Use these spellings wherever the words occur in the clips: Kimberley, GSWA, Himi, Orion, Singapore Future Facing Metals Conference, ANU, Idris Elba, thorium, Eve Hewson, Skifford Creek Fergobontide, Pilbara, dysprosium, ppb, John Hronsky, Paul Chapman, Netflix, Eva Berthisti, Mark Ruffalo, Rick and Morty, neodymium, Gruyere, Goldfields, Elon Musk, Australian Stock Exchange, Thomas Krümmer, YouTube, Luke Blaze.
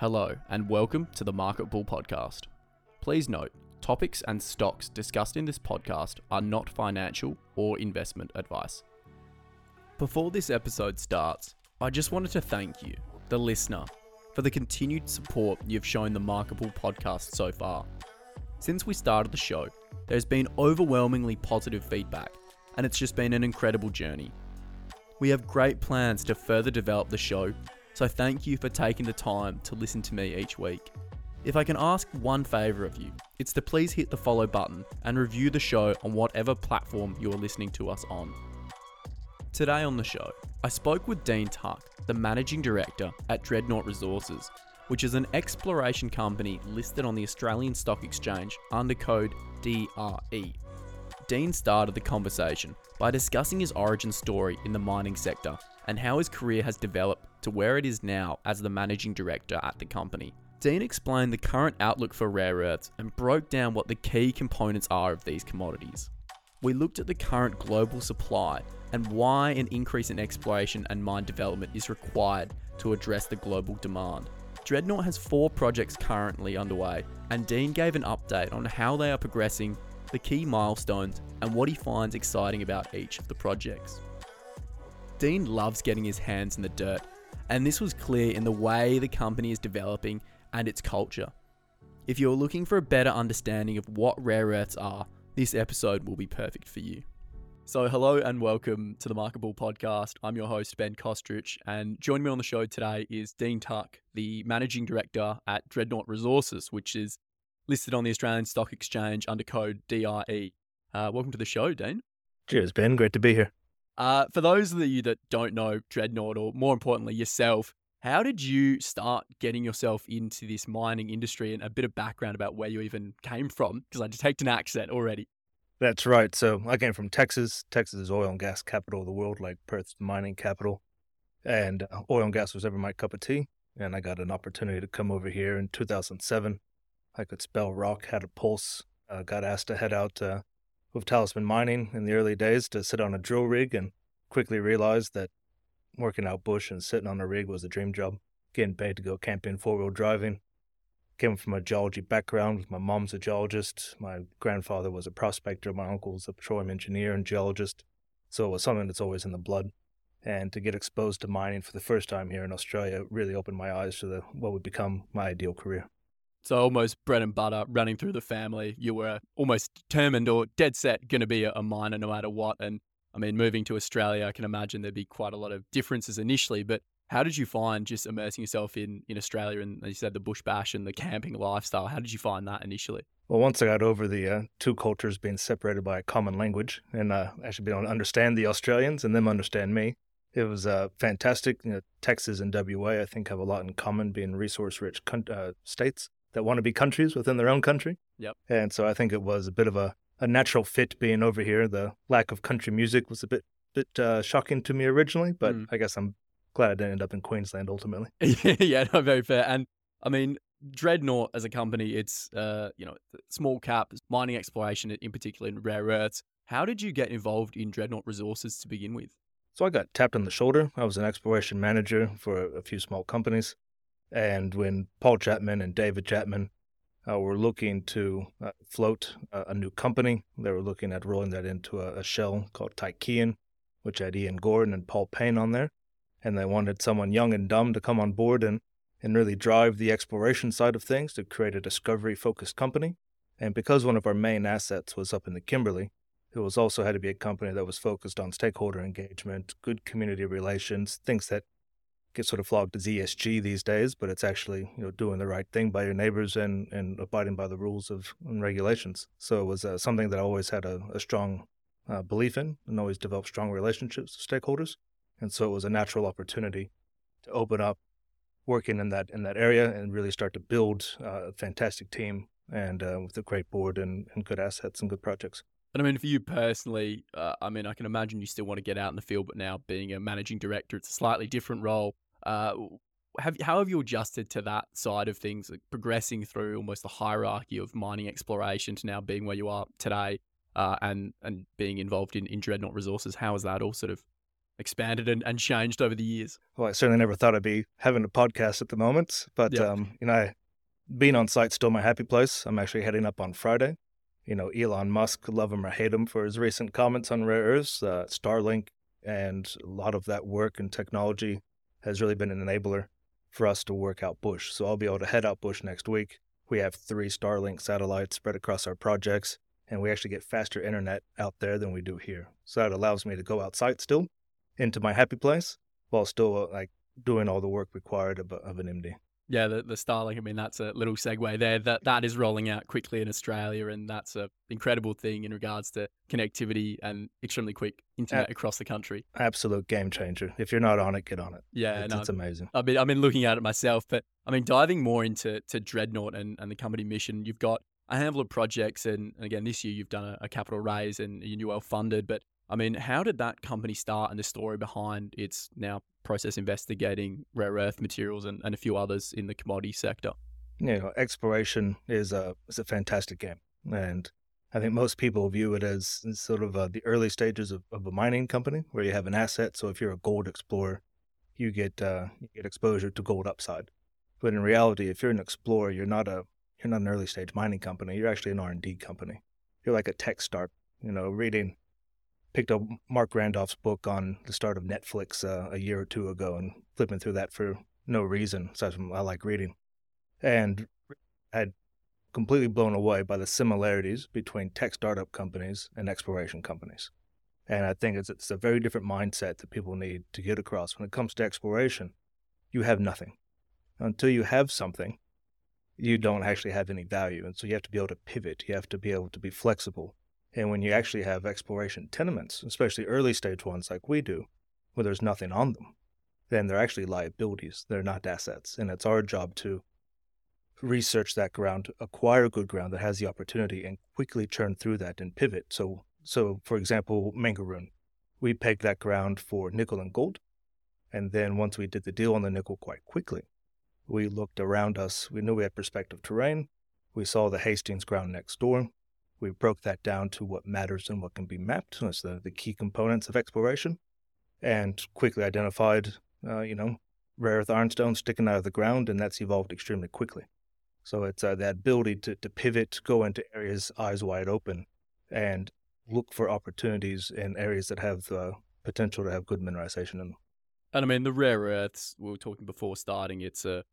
Hello and welcome to the Market Bull Podcast. Please note, topics and stocks discussed in this podcast are not financial or investment advice. Before this episode starts, I just wanted to thank you, the listener, for the continued support you've shown the Market Bull Podcast so far. Since we started the show, there's been overwhelmingly positive feedback, and it's just been an incredible journey. We have great plans to further develop the show, so thank you for taking the time to listen to me each week. If I can ask one favour of you, it's to please hit the follow button and review the show on whatever platform you are listening to us on. Today on the show, I spoke with Dean Tuck, the Managing Director at Dreadnought Resources, which is an exploration company listed on the Australian Stock Exchange under code DRE. Dean started the conversation by discussing his origin story in the mining sector and how his career has developed to where it is now as the Managing Director at the company. Dean explained the current outlook for rare earths and broke down what the key components are of these commodities. We looked at the current global supply and why an increase in exploration and mine development is required to address the global demand. Dreadnought has 4 projects currently underway, and Dean gave an update on how they are progressing, the key milestones, and what he finds exciting about each of the projects. Dean loves getting his hands in the dirt, and this was clear in the way the company is developing and its culture. If you're looking for a better understanding of what rare earths are, this episode will be perfect for you. So hello and welcome to the Market Bull Podcast. I'm your host, Ben Kostrich, and joining me on the show today is Dean Tuck, the Managing Director at Dreadnought Resources, which is listed on the Australian Stock Exchange under code DRE. Welcome to the show, Dean. Cheers, Ben. Great to be here. For those of you that don't know Dreadnought, or more importantly yourself, how did you start getting yourself into this mining industry, and a bit of background about where you even came from? Because I detect an accent already. That's right. So I came from Texas. Texas is oil and gas capital of the world, like Perth's mining capital. And oil and gas was never my cup of tea. And I got an opportunity to come over here in 2007. I could spell rock, had a pulse, got asked to head out with Talisman Mining in the early days to sit on a drill rig, and quickly realized that working out bush and sitting on a rig was a dream job, getting paid to go camping, four-wheel driving. Came from a geology background. My mom's a geologist. My grandfather was a prospector. My uncle's a petroleum engineer and geologist. So it was something that's always in the blood. And to get exposed to mining for the first time here in Australia really opened my eyes to what would become my ideal career. So almost bread and butter running through the family. You were almost determined or dead set going to be a miner no matter what. And I mean, moving to Australia, I can imagine there'd be quite a lot of differences initially, but how did you find just immersing yourself in Australia and, as you said, the bush bash and the camping lifestyle? How did you find that initially? Well, once I got over the two cultures being separated by a common language and actually being able to understand the Australians and them understand me, it was fantastic. You know, Texas and WA, I think, have a lot in common, being resource-rich states that want to be countries within their own country. Yep. And so I think it was a bit of a natural fit being over here. The lack of country music was a bit shocking to me originally, but I guess I'm glad I didn't end up in Queensland ultimately. Yeah, no, very fair. And I mean, Dreadnought as a company, it's small cap mining exploration, in particular in rare earths. How did you get involved in Dreadnought Resources to begin with? So I got tapped on the shoulder. I was an exploration manager for a few small companies, and when Paul Chapman and David Chapman were looking to float a new company, they were looking at rolling that into a shell called Taikian, which had Ian Gordon and Paul Payne on there. And they wanted someone young and dumb to come on board and really drive the exploration side of things to create a discovery-focused company. And because one of our main assets was up in the Kimberley, it was also had to be a company that was focused on stakeholder engagement, good community relations, things that get sort of flogged as ESG these days, but it's actually doing the right thing by your neighbors and abiding by the rules and regulations. So it was something that I always had a strong belief in and always developed strong relationships with stakeholders. And so it was a natural opportunity to open up working in that area and really start to build a fantastic team and with a great board and good assets and good projects. And I mean, for you personally, I can imagine you still want to get out in the field, but now being a managing director, it's a slightly different role. How have you adjusted to that side of things, like progressing through almost the hierarchy of mining exploration to now being where you are today and being involved in Dreadnought Resources? How has that all sort of expanded and changed over the years? Well, I certainly never thought I'd be having a podcast at the moment, but being on site's still my happy place. I'm actually heading up on Friday. You know, Elon Musk, love him or hate him for his recent comments on rare earths, Starlink, and a lot of that work and technology has really been an enabler for us to work out bush. So I'll be able to head out bush next week. We have 3 Starlink satellites spread across our projects, and we actually get faster internet out there than we do here. So that allows me to go outside still into my happy place while still like doing all the work required of an MD. Yeah, the Starlink, I mean, that's a little segue there. That is rolling out quickly in Australia, and that's an incredible thing in regards to connectivity and extremely quick internet across the country. Absolute game changer. If you're not on it, get on it. Yeah. It's amazing. I've been looking at it myself, but I mean, diving more into Dreadnought and the company mission, you've got a handful of projects, and again, this year you've done a capital raise and you're well funded, but I mean, how did that company start and the story behind its now process investigating rare earth materials and a few others in the commodity sector? You know, exploration is a fantastic game. And I think most people view it as sort of the early stages of a mining company where you have an asset. So if you're a gold explorer, you get exposure to gold upside. But in reality, if you're an explorer, you're not an early stage mining company. You're actually an R&D company. You're like a tech start, you know, picked up Mark Randolph's book on the start of Netflix a year or two ago and flipping through that for no reason, aside from I like reading. And I'd completely blown away by the similarities between tech startup companies and exploration companies. And I think it's a very different mindset that people need to get across. When it comes to exploration, you have nothing. Until you have something, you don't actually have any value. And so you have to be able to pivot. You have to be able to be flexible. And when you actually have exploration tenements, especially early stage ones like we do, where there's nothing on them, then they're actually liabilities. They're not assets. And it's our job to research that ground, acquire good ground that has the opportunity, and quickly churn through that and pivot. So for example, Mangaroon, we pegged that ground for nickel and gold. And then once we did the deal on the nickel quite quickly, we looked around us. We knew we had prospective terrain. We saw the Hastings ground next door. We broke that down to what matters and what can be mapped. That's the key components of exploration. And quickly identified, rare earth ironstone sticking out of the ground, and that's evolved extremely quickly. So it's that ability to pivot, go into areas eyes wide open, and look for opportunities in areas that have the potential to have good mineralization in them. And I mean, the rare earths, we were talking before starting, it's a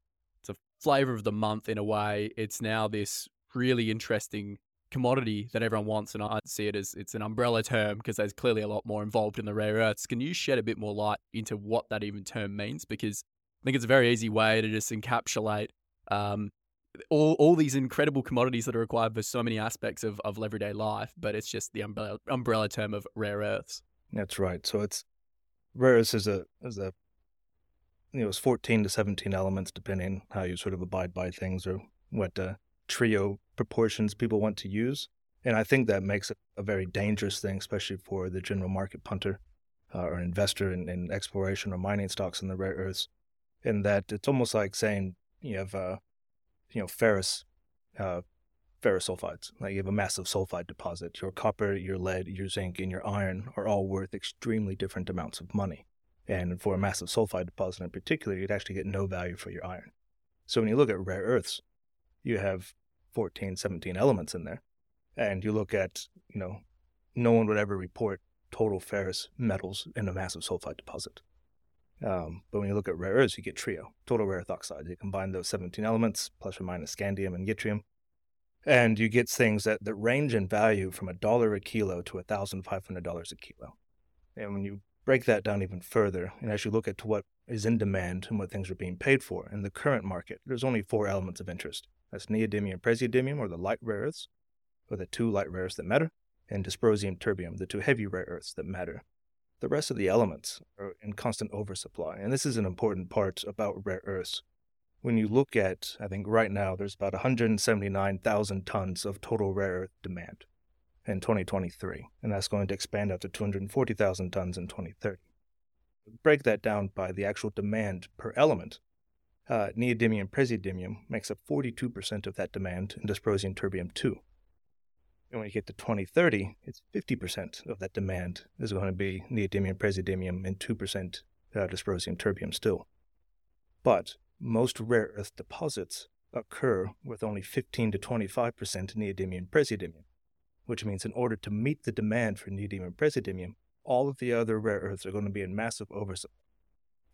flavor of the month in a way. It's now this really interesting commodity that everyone wants, and I see it as it's an umbrella term because there's clearly a lot more involved in the rare earths. Can you shed a bit more light into what that even term means? Because I think it's a very easy way to just encapsulate all these incredible commodities that are required for so many aspects of everyday life, but it's just the umbrella term of rare earths. That's right. So it's rare earths is a it's 14 to 17 elements depending how you sort of abide by things or what trio proportions people want to use. And I think that makes it a very dangerous thing, especially for the general market punter or investor in exploration or mining stocks in the rare earths, in that it's almost like saying you have ferrous sulfides, like you have a massive sulfide deposit. Your copper, your lead, your zinc, and your iron are all worth extremely different amounts of money. And for a massive sulfide deposit in particular, you'd actually get no value for your iron. So when you look at rare earths, you have 14, 17 elements in there. And you look at, no one would ever report total ferrous metals in a massive sulfide deposit. But when you look at rare earths, you get trio, total rare earth oxide. You combine those 17 elements, plus or minus scandium and yttrium. And you get things that range in value from $1 a kilo to $1,500 a kilo. And when you break that down even further, and actually look at what is in demand and what things are being paid for in the current market, there's only 4 elements of interest. That's neodymium and praseodymium, or the light rare earths, or the 2 light rare earths that matter, and dysprosium, terbium, the 2 heavy rare earths that matter. The rest of the elements are in constant oversupply, and this is an important part about rare earths. When you look at, I think right now, there's about 179,000 tons of total rare earth demand in 2023, and that's going to expand up to 240,000 tons in 2030. Break that down by the actual demand per element. Neodymium and praseodymium makes up 42% of that demand, and dysprosium terbium 2%. And when you get to 2030, it's 50% of that demand is going to be neodymium, praseodymium, and 2% dysprosium, terbium still. But most rare earth deposits occur with only 15 to 25% neodymium and praseodymium, which means in order to meet the demand for neodymium and praseodymium, all of the other rare earths are going to be in massive oversupply,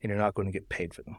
and you're not going to get paid for them.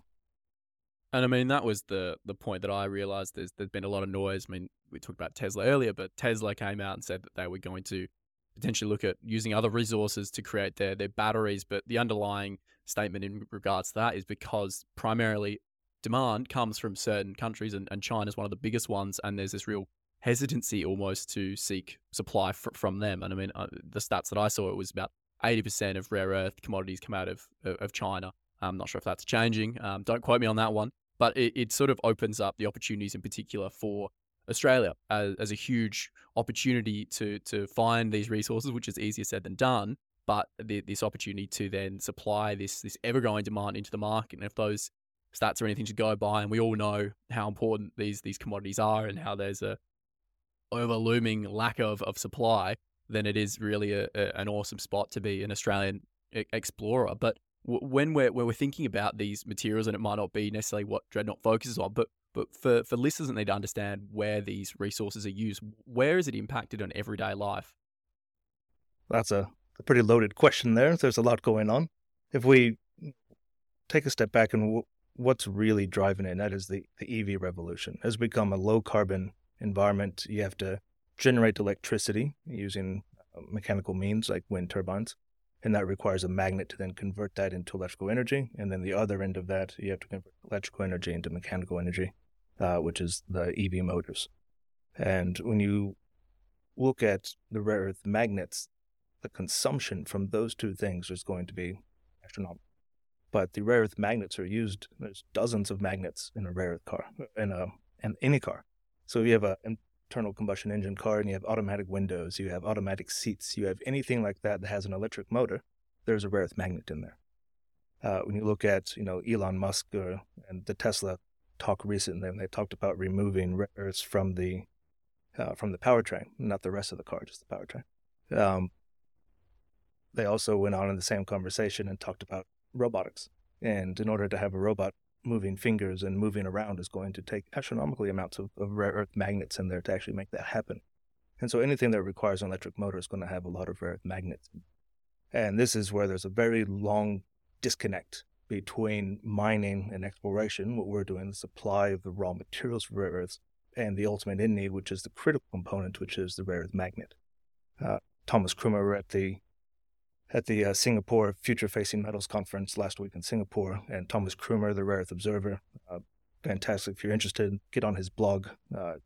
And I mean, that was the point that I realized there's been a lot of noise. I mean, we talked about Tesla earlier, but Tesla came out and said that they were going to potentially look at using other resources to create their batteries. But the underlying statement in regards to that is because primarily demand comes from certain countries, and China is one of the biggest ones. And there's this real hesitancy almost to seek supply from them. And I mean, the stats that I saw, it was about 80% of rare earth commodities come out of China. I'm not sure if that's changing. Don't quote me on that one. But it sort of opens up the opportunities in particular for Australia as a huge opportunity to find these resources, which is easier said than done. But this opportunity to then supply this ever-growing demand into the market. And if those stats are anything to go by, and we all know how important these commodities are and how there's a overlooming lack of supply, then it is really an awesome spot to be an Australian explorer. But when we're thinking about these materials, and it might not be necessarily what Dreadnought focuses on, but for listeners that need to understand where these resources are used, where is it impacted on everyday life? That's a pretty loaded question there. There's a lot going on. If we take a step back and what's really driving it, and that is the EV revolution. It has become a low-carbon environment. You have to generate electricity using mechanical means like wind turbines. And that requires a magnet to then convert that into electrical energy. And then the other end of that, you have to convert electrical energy into mechanical energy, which is the EV motors. And when you look at the rare earth magnets, the consumption from those two things is going to be astronomical. But the rare earth magnets are used, there's dozens of magnets in a rare earth car, in any car. So you have an internal combustion engine car, and you have automatic windows, you have automatic seats, you have anything like that that has an electric motor, there's a rare earth magnet in there. When you look at, Elon Musk and the Tesla talk recently, and they talked about removing rare earths from the powertrain, not the rest of the car, just the powertrain. They also went on in the same conversation and talked about robotics. And in order to have a robot, moving fingers and moving around is going to take astronomical amounts of rare earth magnets in there to actually make that happen. And so anything that requires an electric motor is going to have a lot of rare earth magnets. And this is where there's a very long disconnect between mining and exploration, what we're doing, the supply of the raw materials for rare earths, and the ultimate end need, which is the critical component, which is the rare earth magnet. Thomas Krümmer at the Singapore Future Facing Metals Conference last week in Singapore, and Thomas Krümmer, the Rare Earth Observer. Fantastic. If you're interested, get on his blog.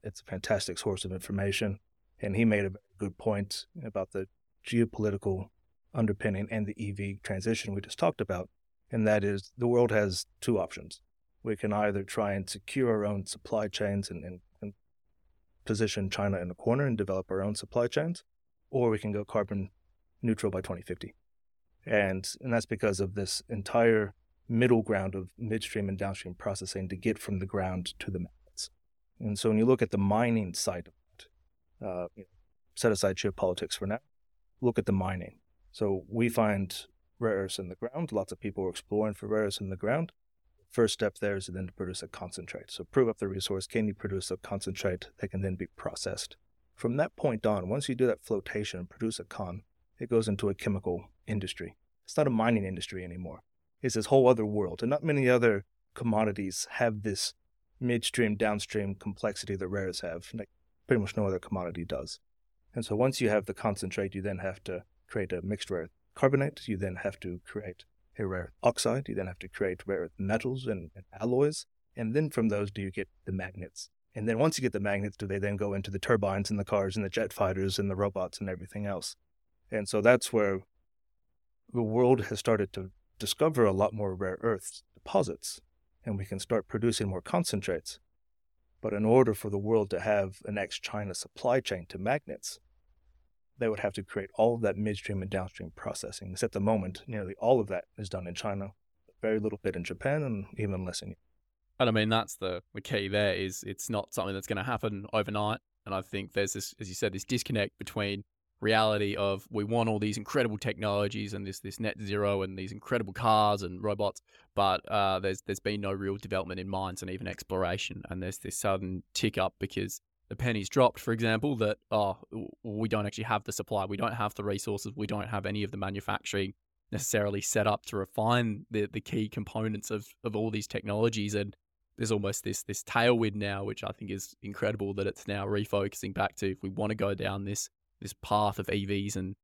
It's a fantastic source of information. And he made a good point about the geopolitical underpinning and the EV transition we just talked about. And that is the world has two options. We can either try and secure our own supply chains and position China in a corner and develop our own supply chains, or we can go carbon neutral by 2050. And that's because of this entire middle ground of midstream and downstream processing to get from the ground to the magnets. And so when you look at the mining side of it, set aside geopolitics for now, look at the mining. So we find rare earths in the ground. Lots of people are exploring for rare earths in the ground. First step there is then to produce a concentrate. So prove up the resource. Can you produce a concentrate that can then be processed? From that point on, once you do that flotation and produce a con, it goes into a chemical industry. It's not a mining industry anymore. It's this whole other world. And not many other commodities have this midstream, downstream complexity that rares have. Like pretty much no other commodity does. And so once you have the concentrate, you then have to create a mixed rare earth carbonate. You then have to create a rare earth oxide. You then have to create rare earth metals and alloys. And then from those do you get the magnets. And then once you get the magnets, do they then go into the turbines and the cars and the jet fighters and the robots and everything else? And so that's where the world has started to discover a lot more rare earth deposits, and we can start producing more concentrates. But in order for the world to have an ex-China supply chain to magnets, they would have to create all of that midstream and downstream processing. Because at the moment, nearly all of that is done in China, very little bit in Japan, and even less in Europe. And I mean, that's the key there is it's not something that's going to happen overnight. And I think there's this, as you said, this disconnect between reality of we want all these incredible technologies and this net zero and these incredible cars and robots, but there's been no real development in mines and even exploration. And there's this sudden tick up because the penny's dropped, for example, that we don't actually have the supply, we don't have the resources, we don't have any of the manufacturing necessarily set up to refine the key components of all these technologies. And there's almost this tailwind now, which I think is incredible, that it's now refocusing back to if we want to go down this path of EVs, and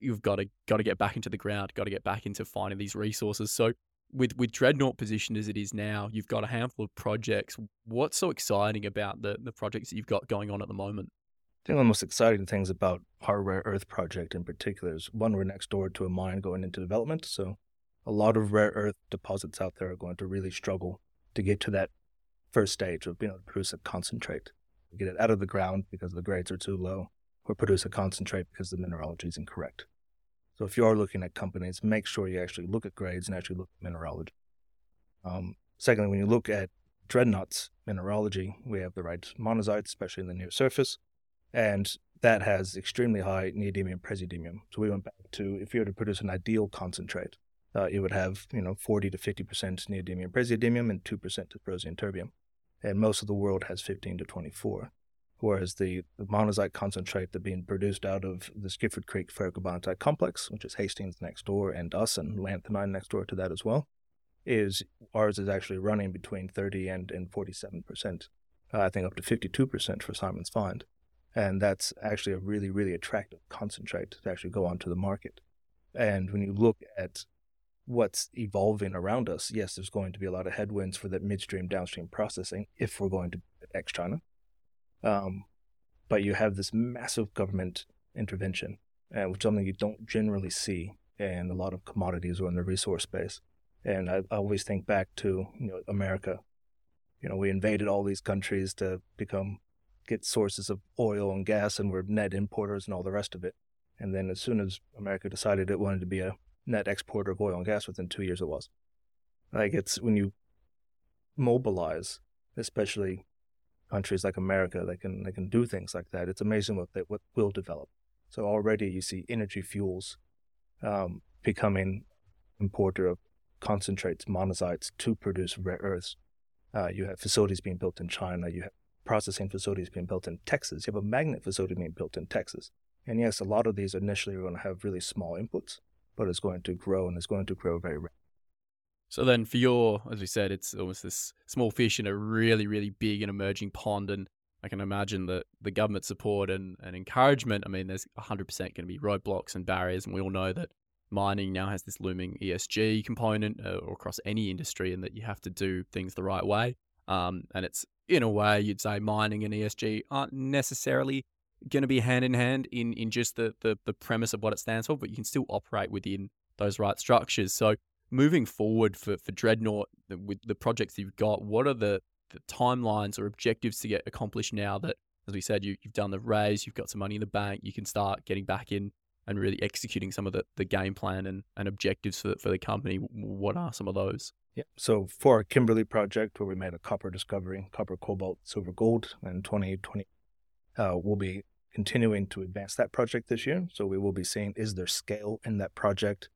you've got to get back into the ground, got to get back into finding these resources. So with Dreadnought positioned as it is now, you've got a handful of projects. What's so exciting about the projects that you've got going on at the moment? I think one of the most exciting things about our rare earth project in particular is, one, we're next door to a mine going into development. So a lot of rare earth deposits out there are going to really struggle to get to that first stage of being able to produce a concentrate. We get it out of the ground because the grades are too low, or produce a concentrate because the mineralogy is incorrect. So if you are looking at companies, make sure you actually look at grades and actually look at mineralogy. Secondly, when you look at Dreadnought's mineralogy, we have the right monazite, especially in the near surface, and that has extremely high neodymium, praseodymium. So we went back to, if you were to produce an ideal concentrate, it would have 40 to 50% neodymium, praseodymium, and 2% dysprosium, terbium. And most of the world has 15 to 24. Whereas the monazite concentrate that's being produced out of the Skifford Creek Fergobontide complex, which is Hastings next door and us and Lanthanine next door to that as well, ours is actually running between 30 and 47%, I think up to 52% for Simon's Find. And that's actually a really, really attractive concentrate to actually go onto the market. And when you look at what's evolving around us, yes, there's going to be a lot of headwinds for that midstream, downstream processing if we're going to ex-China. But you have this massive government intervention, which is something you don't generally see in a lot of commodities or in the resource space. And I always think back to America. We invaded all these countries to get sources of oil and gas, and we're net importers and all the rest of it. And then as soon as America decided it wanted to be a net exporter of oil and gas, within 2 years it was. It's when you mobilize, especially countries like America, they can do things like that. It's amazing what will develop. So already you see Energy Fuels becoming importer of concentrates, monazites to produce rare earths. You have facilities being built in China. You have processing facilities being built in Texas. You have a magnet facility being built in Texas. And yes, a lot of these initially are going to have really small inputs, but it's going to grow, and it's going to grow very rapidly. So then for as we said, it's almost this small fish in a really, really big and emerging pond. And I can imagine that the government support and encouragement, there's 100% going to be roadblocks and barriers. And we all know that mining now has this looming ESG component or across any industry, and that you have to do things the right way. And it's, in a way, you'd say mining and ESG aren't necessarily going to be hand in hand in just the premise of what it stands for, but you can still operate within those right structures. So moving forward for Dreadnought, with the projects you've got, what are the timelines or objectives to get accomplished now that, as we said, you've done the raise, you've got some money in the bank, you can start getting back in and really executing some of the game plan and objectives for the company? What are some of those? Yeah. So for our Kimberley project, where we made a copper discovery, copper, cobalt, silver, gold in 2020, we'll be continuing to advance that project this year. So we will be seeing, is there scale in that project?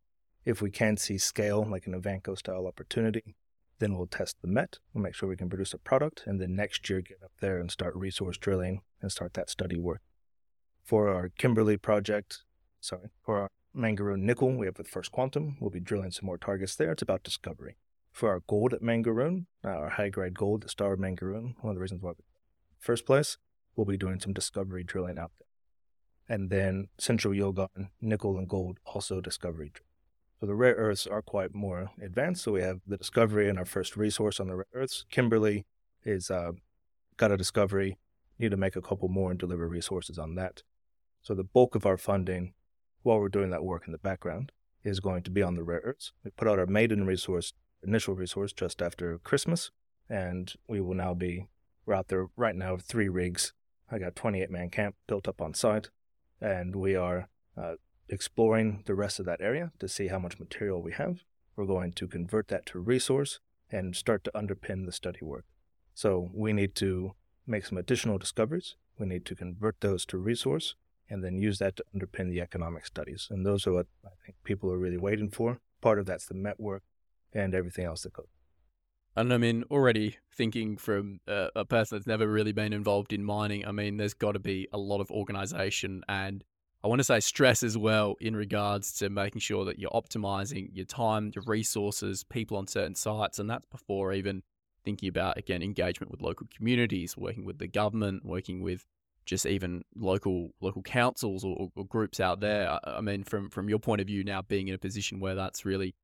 If we can see scale, like an Avanco-style opportunity, then we'll test the met. We'll make sure we can produce a product, and then next year get up there and start resource drilling and start that study work. For our for our Mangaroon nickel, we have with First Quantum. We'll be drilling some more targets there. It's about discovery. For our gold at Mangaroon, our high-grade gold, the Star of Mangaroon, one of the reasons why we first place, we'll be doing some discovery drilling out there. And then Central Yilgarn, nickel and gold, also discovery drilling. So the rare earths are quite more advanced. So we have the discovery and our first resource on the rare earths. Kimberley is got a discovery, need to make a couple more and deliver resources on that. So the bulk of our funding, while we're doing that work in the background, is going to be on the rare earths. We put out our maiden resource, initial resource, just after Christmas, and we're out there right now with 3 rigs. I got a 28-man camp built up on site, and we are exploring the rest of that area to see how much material we have. We're going to convert that to resource and start to underpin the study work. So we need to make some additional discoveries. We need to convert those to resource and then use that to underpin the economic studies. And those are what I think people are really waiting for. Part of that's the network and everything else that goes. And I mean, already thinking from a person that's never really been involved in mining, I mean, there's got to be a lot of organization and I want to say stress as well in regards to making sure that you're optimizing your time, your resources, people on certain sites. And that's before even thinking about, again, engagement with local communities, working with the government, working with just even local councils or groups out there. I mean, from your point of view now being in a position where that's really,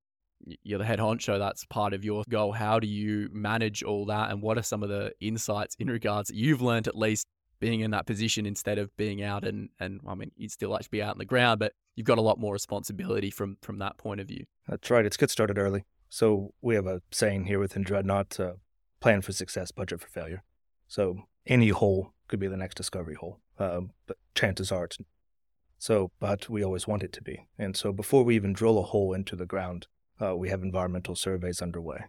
you're the head honcho, that's part of your goal. How do you manage all that? And what are some of the insights in regards that you've learned at least being in that position instead of being out and I mean, you'd still like to be out on the ground, but you've got a lot more responsibility from that point of view. That's right. It's get started early. So we have a saying here within Dreadnought, plan for success, budget for failure. So any hole could be the next discovery hole, but chances are it's not. So, but we always want it to be. And so before we even drill a hole into the ground, we have environmental surveys underway.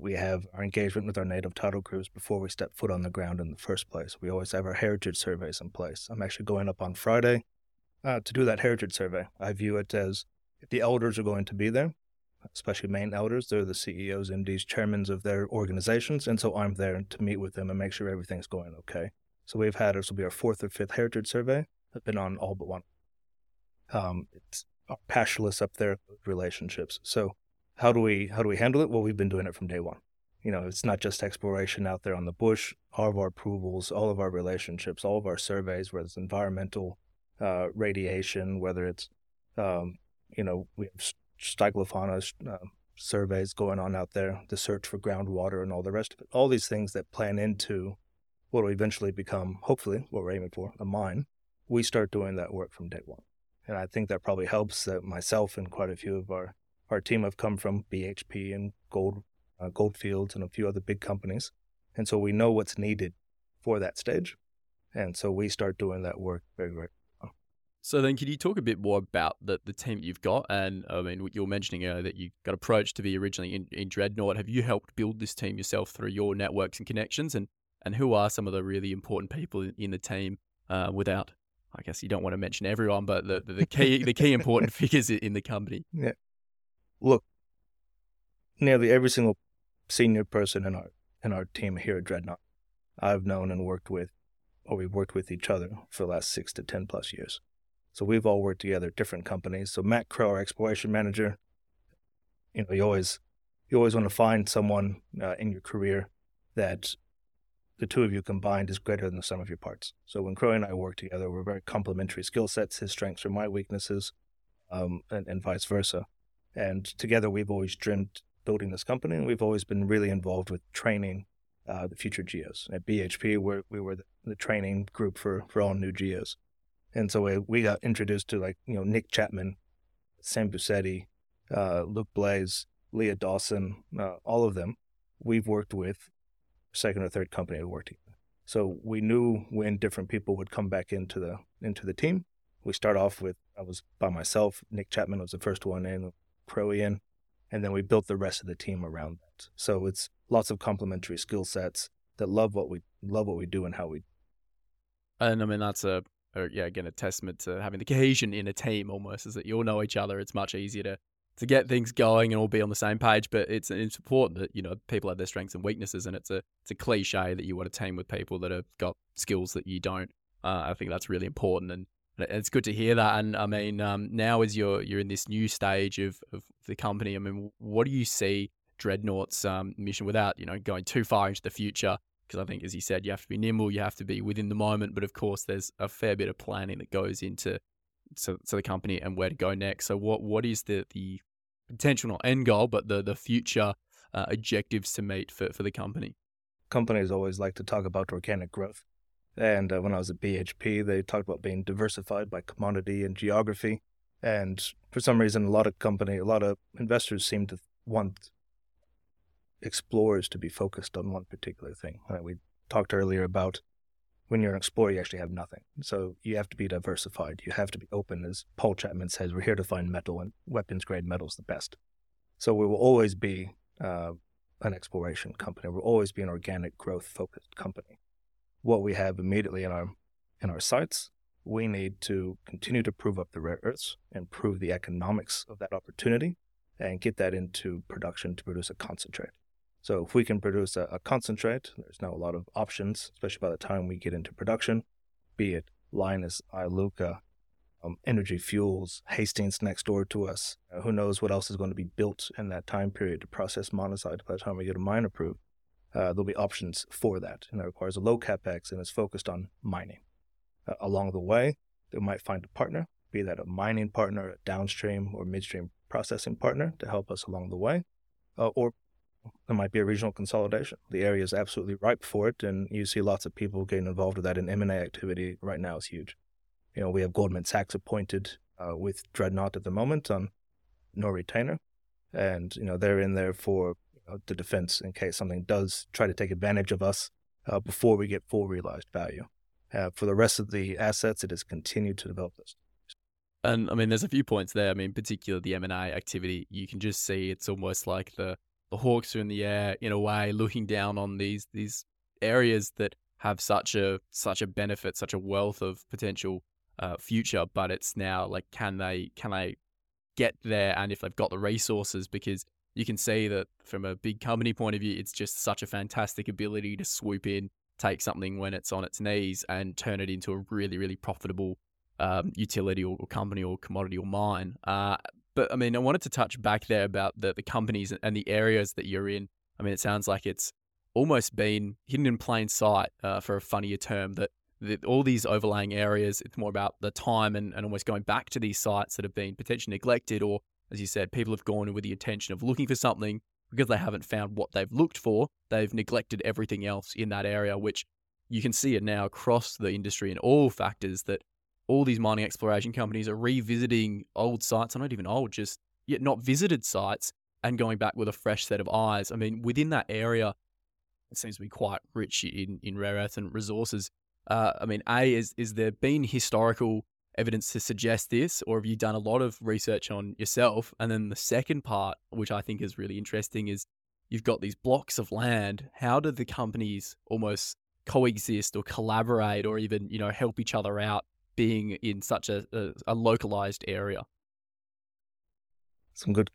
We have our engagement with our native title groups before we step foot on the ground in the first place. We always have our heritage surveys in place. I'm actually going up on Friday to do that heritage survey. I view it as if the elders are going to be there, especially main elders. They're the CEOs, MDs, chairmen of their organizations, and so I'm there to meet with them and make sure everything's going okay. So we've had, this will be our fourth or fifth heritage survey. I've been on all but one. It's our pastoralists up there, relationships. So How do we handle it? Well, we've been doing it from day one. You know, it's not just exploration out there on the bush. All of our approvals, all of our relationships, all of our surveys, whether it's environmental, radiation, whether it's, we have Stylofauna surveys going on out there, the search for groundwater and all the rest of it. All these things that plan into what will eventually become, hopefully, what we're aiming for, a mine. We start doing that work from day one. And I think that probably helps that myself and quite a few of our team have come from BHP and Goldfields and a few other big companies. And so we know what's needed for that stage. And so we start doing that work very, very well. So then can you talk a bit more about the team you've got? And I mean, you were mentioning that you got approached to be originally in Dreadnought. Have you helped build this team yourself through your networks and connections? And who are some of the really important people in the team without, I guess you don't want to mention everyone, but the key important figures in the company? Yeah. Look, nearly every single senior person in our team here at Dreadnought, I've known and worked with, or we've worked with each other for the last 6 to 10+ years. So we've all worked together at different companies. So Matt Crow, our exploration manager, you know, you always want to find someone in your career that the two of you combined is greater than the sum of your parts. So when Crow and I work together, we're very complementary skill sets. His strengths are my weaknesses, and vice versa. And together we've always dreamt building this company, and we've always been really involved with training the future geos. At BHP, we were the training group for all new geos. And so we got introduced to Nick Chapman, Sam Busetti, Luke Blaze, Leah Dawson, all of them. We've worked with second or third company we worked with. So we knew when different people would come back into the team. We start off with, I was by myself, Nick Chapman was the first one in, Crow Ian, and then we built the rest of the team around that. So it's lots of complementary skill sets that love what we do and how we do. And I mean, that's a testament to having the cohesion in a team almost, is that you all know each other. It's much easier to get things going and all be on the same page, but it's important that, people have their strengths and weaknesses, and it's a cliche that you want to team with people that have got skills that you don't. I think that's really important, and it's good to hear that. And I mean, now as you're in this new stage of the company, I mean, what do you see Dreadnought's mission without, going too far into the future? Because I think, as you said, you have to be nimble, you have to be within the moment. But of course, there's a fair bit of planning that goes into to the company and where to go next. So what is the potential, not end goal, but the future objectives to meet for the company? Companies always like to talk about organic growth. And when I was at BHP, they talked about being diversified by commodity and geography. And for some reason, a lot of investors seem to want explorers to be focused on one particular thing. Right? We talked earlier about when you're an explorer, you actually have nothing. So you have to be diversified. You have to be open. As Paul Chapman says, we're here to find metal, and weapons-grade metal's the best. So we will always be an exploration company. We'll always be an organic growth-focused company. what we have immediately in our sites. We need to continue to prove up the rare earths and prove the economics of that opportunity and get that into production to produce a concentrate. So if we can produce a concentrate, there's now a lot of options, especially by the time we get into production, be it Lynas, Iluka, Energy Fuels, Hastings next door to us. Who knows what else is going to be built in that time period to process monazite by the time we get a mine approved. There'll be options for that, and it requires a low capex and is focused on mining. Along the way, they might find a partner, be that a mining partner, a downstream or midstream processing partner to help us along the way, or there might be a regional consolidation. The area is absolutely ripe for it, and you see lots of people getting involved with that, and M&A activity right now is huge. You know, we have Goldman Sachs appointed with Dreadnought at the moment on no retainer, and you know they're in there for the defense in case something does try to take advantage of us before we get full realized value. For the rest of the assets, it has continued to develop this. And I mean, there's a few points there. I mean, particularly the M&A activity, you can just see it's almost like the hawks are in the air in a way, looking down on these areas that have such a benefit, such a wealth of potential future. But it's now like, can they get there? And if they've got the resources, because you can see that from a big company point of view, it's just such a fantastic ability to swoop in, take something when it's on its knees and turn it into a really, really profitable utility or company or commodity or mine. But I mean, I wanted to touch back there about the companies and the areas that you're in. I mean, it sounds like it's almost been hidden in plain sight, for a funnier term, that all these overlaying areas, it's more about the time and almost going back to these sites that have been potentially neglected, or as you said, people have gone in with the intention of looking for something. Because they haven't found what they've looked for, they've neglected everything else in that area, which you can see it now across the industry in all factors, that all these mining exploration companies are revisiting old sites, or not even old, just yet not visited sites, and going back with a fresh set of eyes. I mean, within that area, it seems to be quite rich in rare earth and resources. I mean, is there been historical evidence to suggest this, or have you done a lot of research on yourself? And then the second part, which I think is really interesting, is you've got these blocks of land. How do the companies almost coexist or collaborate, or even, you know, help each other out being in such a localized area? Some good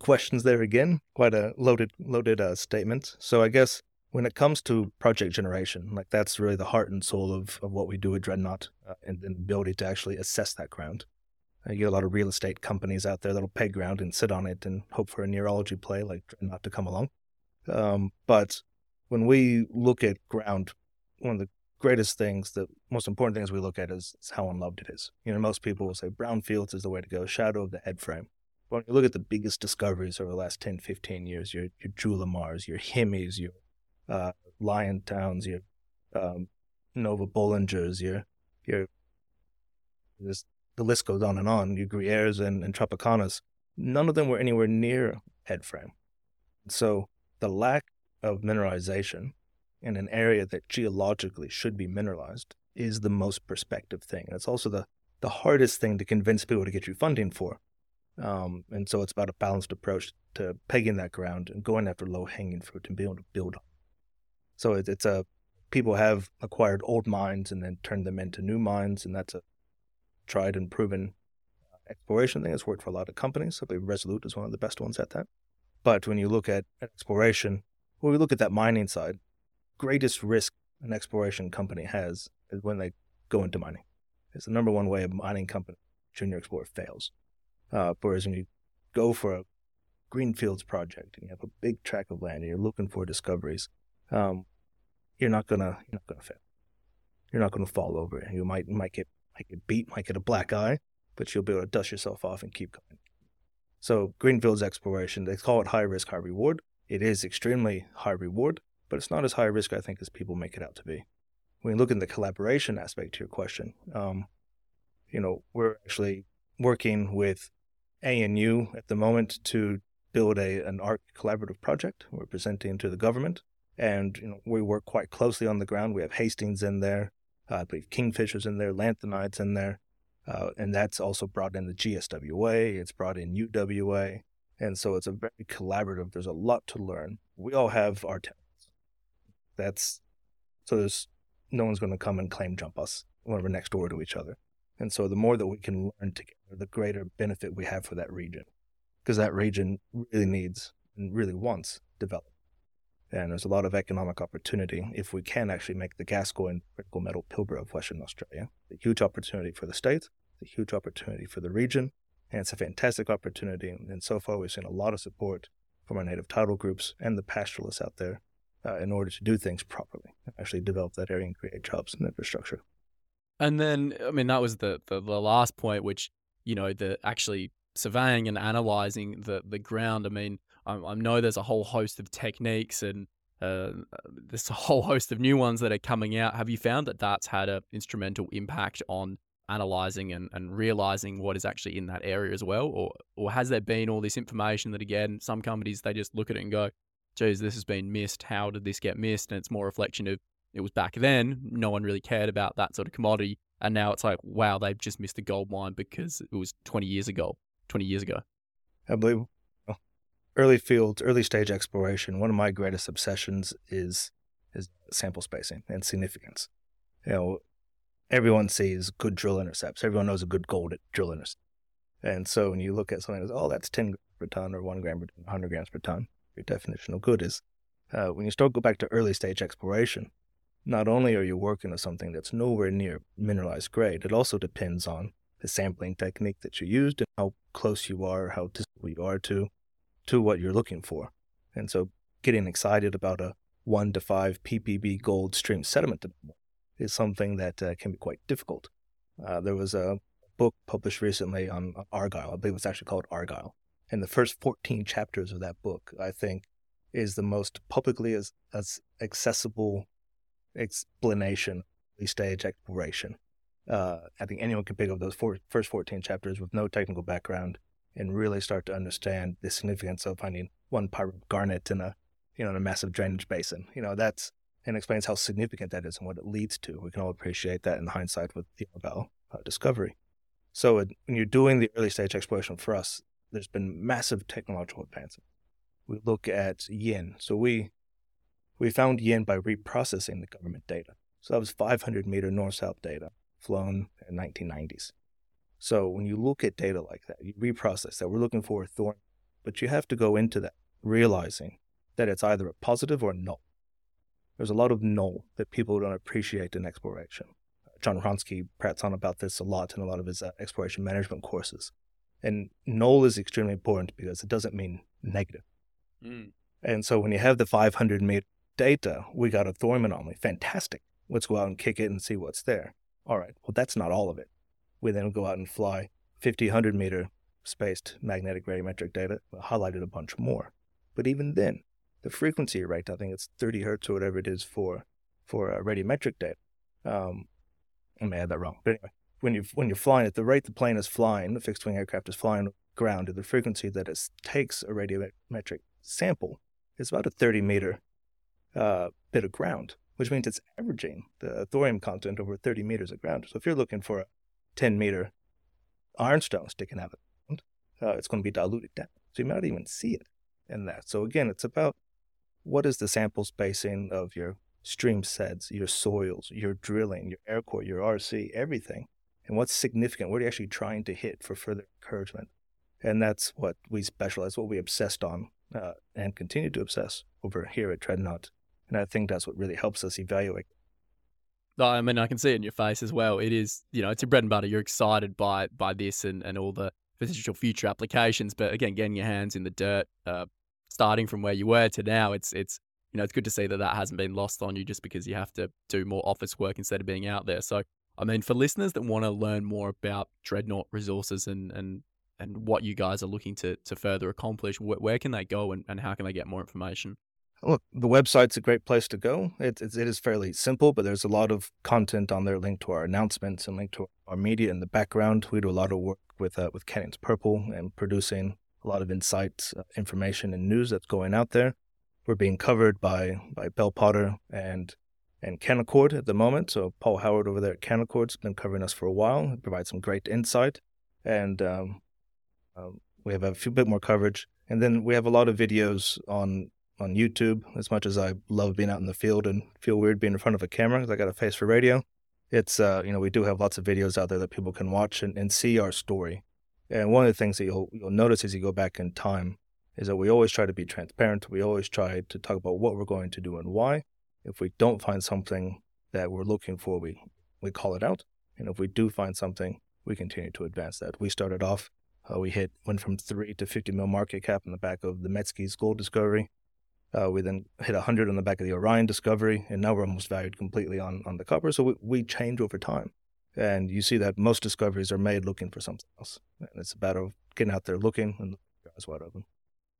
questions there again. Quite a loaded statement. So I guess when it comes to project generation, like that's really the heart and soul of what we do at Dreadnought, and the ability to actually assess that ground. You get a lot of real estate companies out there that'll peg ground and sit on it and hope for a nearology play like Dreadnought to come along. But when we look at ground, one of the greatest things, the most important things we look at is how unloved it is. You know, most people will say brownfields is the way to go, shadow of the headframe. But when you look at the biggest discoveries over the last 10, 15 years, your Julimars, your Himis, your Lion Towns, your Nova Bollingers, the list goes on and on, your Gruyères and Tropicanas, none of them were anywhere near headframe. So the lack of mineralization in an area that geologically should be mineralized is the most prospective thing. And it's also the hardest thing to convince people to get you funding for. And so it's about a balanced approach to pegging that ground and going after low-hanging fruit and being able to build on. So people have acquired old mines and then turned them into new mines, and that's a tried and proven exploration thing. It's worked for a lot of companies. So Resolute is one of the best ones at that. But when you look at exploration, when we look at that mining side, greatest risk an exploration company has is when they go into mining. It's the number one way a mining company, junior explorer, fails. Whereas when you go for a greenfields project and you have a big tract of land and you're looking for discoveries, you're not gonna fail. You're not gonna fall over. You might get beat, might get a black eye, but you'll be able to dust yourself off and keep going. So greenfields exploration, they call it high risk, high reward. It is extremely high reward, but it's not as high risk, I think, as people make it out to be. When you look at the collaboration aspect to your question, we're actually working with ANU at the moment to build an ARC collaborative project. We're presenting to the government, and we work quite closely on the ground. We have Hastings in there, I believe Kingfisher's in there, Lanthanine's in there, and that's also brought in the GSWA, it's brought in UWA, and so it's a very collaborative, there's a lot to learn. We all have our talents. There's no one's going to come and claim jump us when we're next door to each other. And so the more that we can learn together, the greater benefit we have for that region, because that region really needs and really wants development. And there's a lot of economic opportunity if we can actually make the Gascoyne critical metal Pilbara of Western Australia. It's a huge opportunity for the state, it's a huge opportunity for the region, and it's a fantastic opportunity. And so far we've seen a lot of support from our native title groups and the pastoralists out there in order to do things properly, actually develop that area and create jobs and infrastructure. And then, I mean, that was the last point, which, you know, the actually surveying and analyzing the ground. I mean, I know there's a whole host of techniques and there's a whole host of new ones that are coming out. Have you found that that's had an instrumental impact on analyzing and realizing what is actually in that area as well? Or has there been all this information that, again, some companies, they just look at it and go, geez, this has been missed. How did this get missed? And it's more reflection of, it was back then, no one really cared about that sort of commodity. And now it's like, wow, they've just missed the gold mine because it was 20 years ago. I believe early fields, early stage exploration, one of my greatest obsessions is sample spacing and significance. You know, everyone sees good drill intercepts. Everyone knows a good gold drill intercept. And so when you look at something that's, that's 10 grams per ton or 1 gram per ton, 100 grams per ton, your definition of good is. When you start to go back to early stage exploration, not only are you working with something that's nowhere near mineralized grade, it also depends on the sampling technique that you used and how close you are, how distant you are to what you're looking for. And so getting excited about a 1 to 5 ppb gold stream sediment is something that can be quite difficult. There was a book published recently on Argyle. I believe it's actually called Argyle. And the first 14 chapters of that book, I think, is the most publicly as accessible explanation, early stage exploration. I think anyone can pick up those first 14 chapters with no technical background and really start to understand the significance of finding one pyrite garnet in a massive drainage basin. You know, that's, and explains how significant that is and what it leads to. We can all appreciate that in hindsight with the Argyle discovery. So when you're doing the early stage exploration for us, there's been massive technological advancement. We look at yin. So we found yin by reprocessing the government data. So that was 500-meter north-south data flown in the 1990s. So when you look at data like that, you reprocess that. We're looking for a thorn, but you have to go into that realizing that it's either a positive or a null. There's a lot of null that people don't appreciate in exploration. John Hronsky prats on about this a lot in a lot of his exploration management courses. And null is extremely important because it doesn't mean negative. Mm. And so when you have the 500-meter data, we got a thorium anomaly. Fantastic. Let's go out and kick it and see what's there. All right. Well, that's not all of it. We then go out and fly 50, 100-meter spaced magnetic radiometric data, highlighted a bunch more. But even then, the frequency rate, I think it's 30 hertz or whatever it is for radiometric data. I may have that wrong. But anyway, when you're flying at the rate the plane is flying, the fixed-wing aircraft is flying ground at the frequency that it takes a radiometric sample, it's about a 30-meter bit of ground, which means it's averaging the thorium content over 30 meters of ground. So if you're looking for a 10-meter ironstone sticking out of the ground, it's going to be diluted down. So you might not even see it in that. So again, it's about what is the sample spacing of your stream sets, your soils, your drilling, your air core, your RC, everything, and what's significant. What are you actually trying to hit for further encouragement? And that's what we specialize, what we obsessed on and continue to obsess over here at Dreadnought. And I think that's what really helps us evaluate. I mean, I can see it in your face as well. It is, you know, it's your bread and butter. You're excited by this and all the potential future applications. But again, getting your hands in the dirt, starting from where you were to now, it's you know, it's good to see that hasn't been lost on you just because you have to do more office work instead of being out there. So, I mean, for listeners that want to learn more about Dreadnought Resources and what you guys are looking to further accomplish, where can they go and how can they get more information? Look, the website's a great place to go. It is fairly simple, but there's a lot of content on there linked to our announcements and linked to our media in the background. We do a lot of work with Canyons Purple and producing a lot of insights, information, and news that's going out there. We're being covered by Bell Potter and Canaccord at the moment. So Paul Howard over there at Canaccord's been covering us for a while. It provides some great insight. And we have a bit more coverage. And then we have a lot of videos on on YouTube. As much as I love being out in the field and feel weird being in front of a camera because I got a face for radio, it's we do have lots of videos out there that people can watch and see our story. And one of the things that you'll notice as you go back in time is that we always try to be transparent. We always try to talk about what we're going to do and why. If we don't find something that we're looking for, we call it out. And if we do find something, we continue to advance that. We started off, went from 3 to 50 mil market cap on the back of the Metzke's gold discovery. We then hit 100 on the back of the Orion discovery, and now we're almost valued completely on the copper. So we change over time. And you see that most discoveries are made looking for something else. And it's a matter of getting out there looking and your eyes wide open.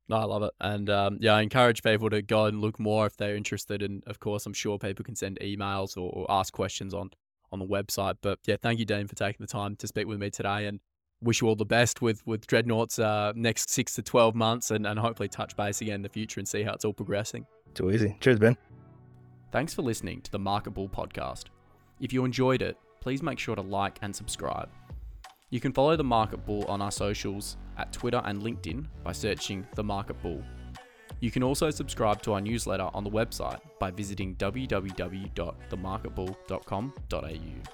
No, I love it. And I encourage people to go and look more if they're interested. And of course, I'm sure people can send emails or ask questions on the website. But yeah, thank you, Dean, for taking the time to speak with me today, and wish you all the best with Dreadnought's next 6 to 12 months and hopefully touch base again in the future and see how it's all progressing. Too easy. Cheers, Ben. Thanks for listening to the Market Bull Podcast. If you enjoyed it, please make sure to like and subscribe. You can follow The Market Bull on our socials at Twitter and LinkedIn by searching The Market Bull. You can also subscribe to our newsletter on the website by visiting www.themarketbull.com.au.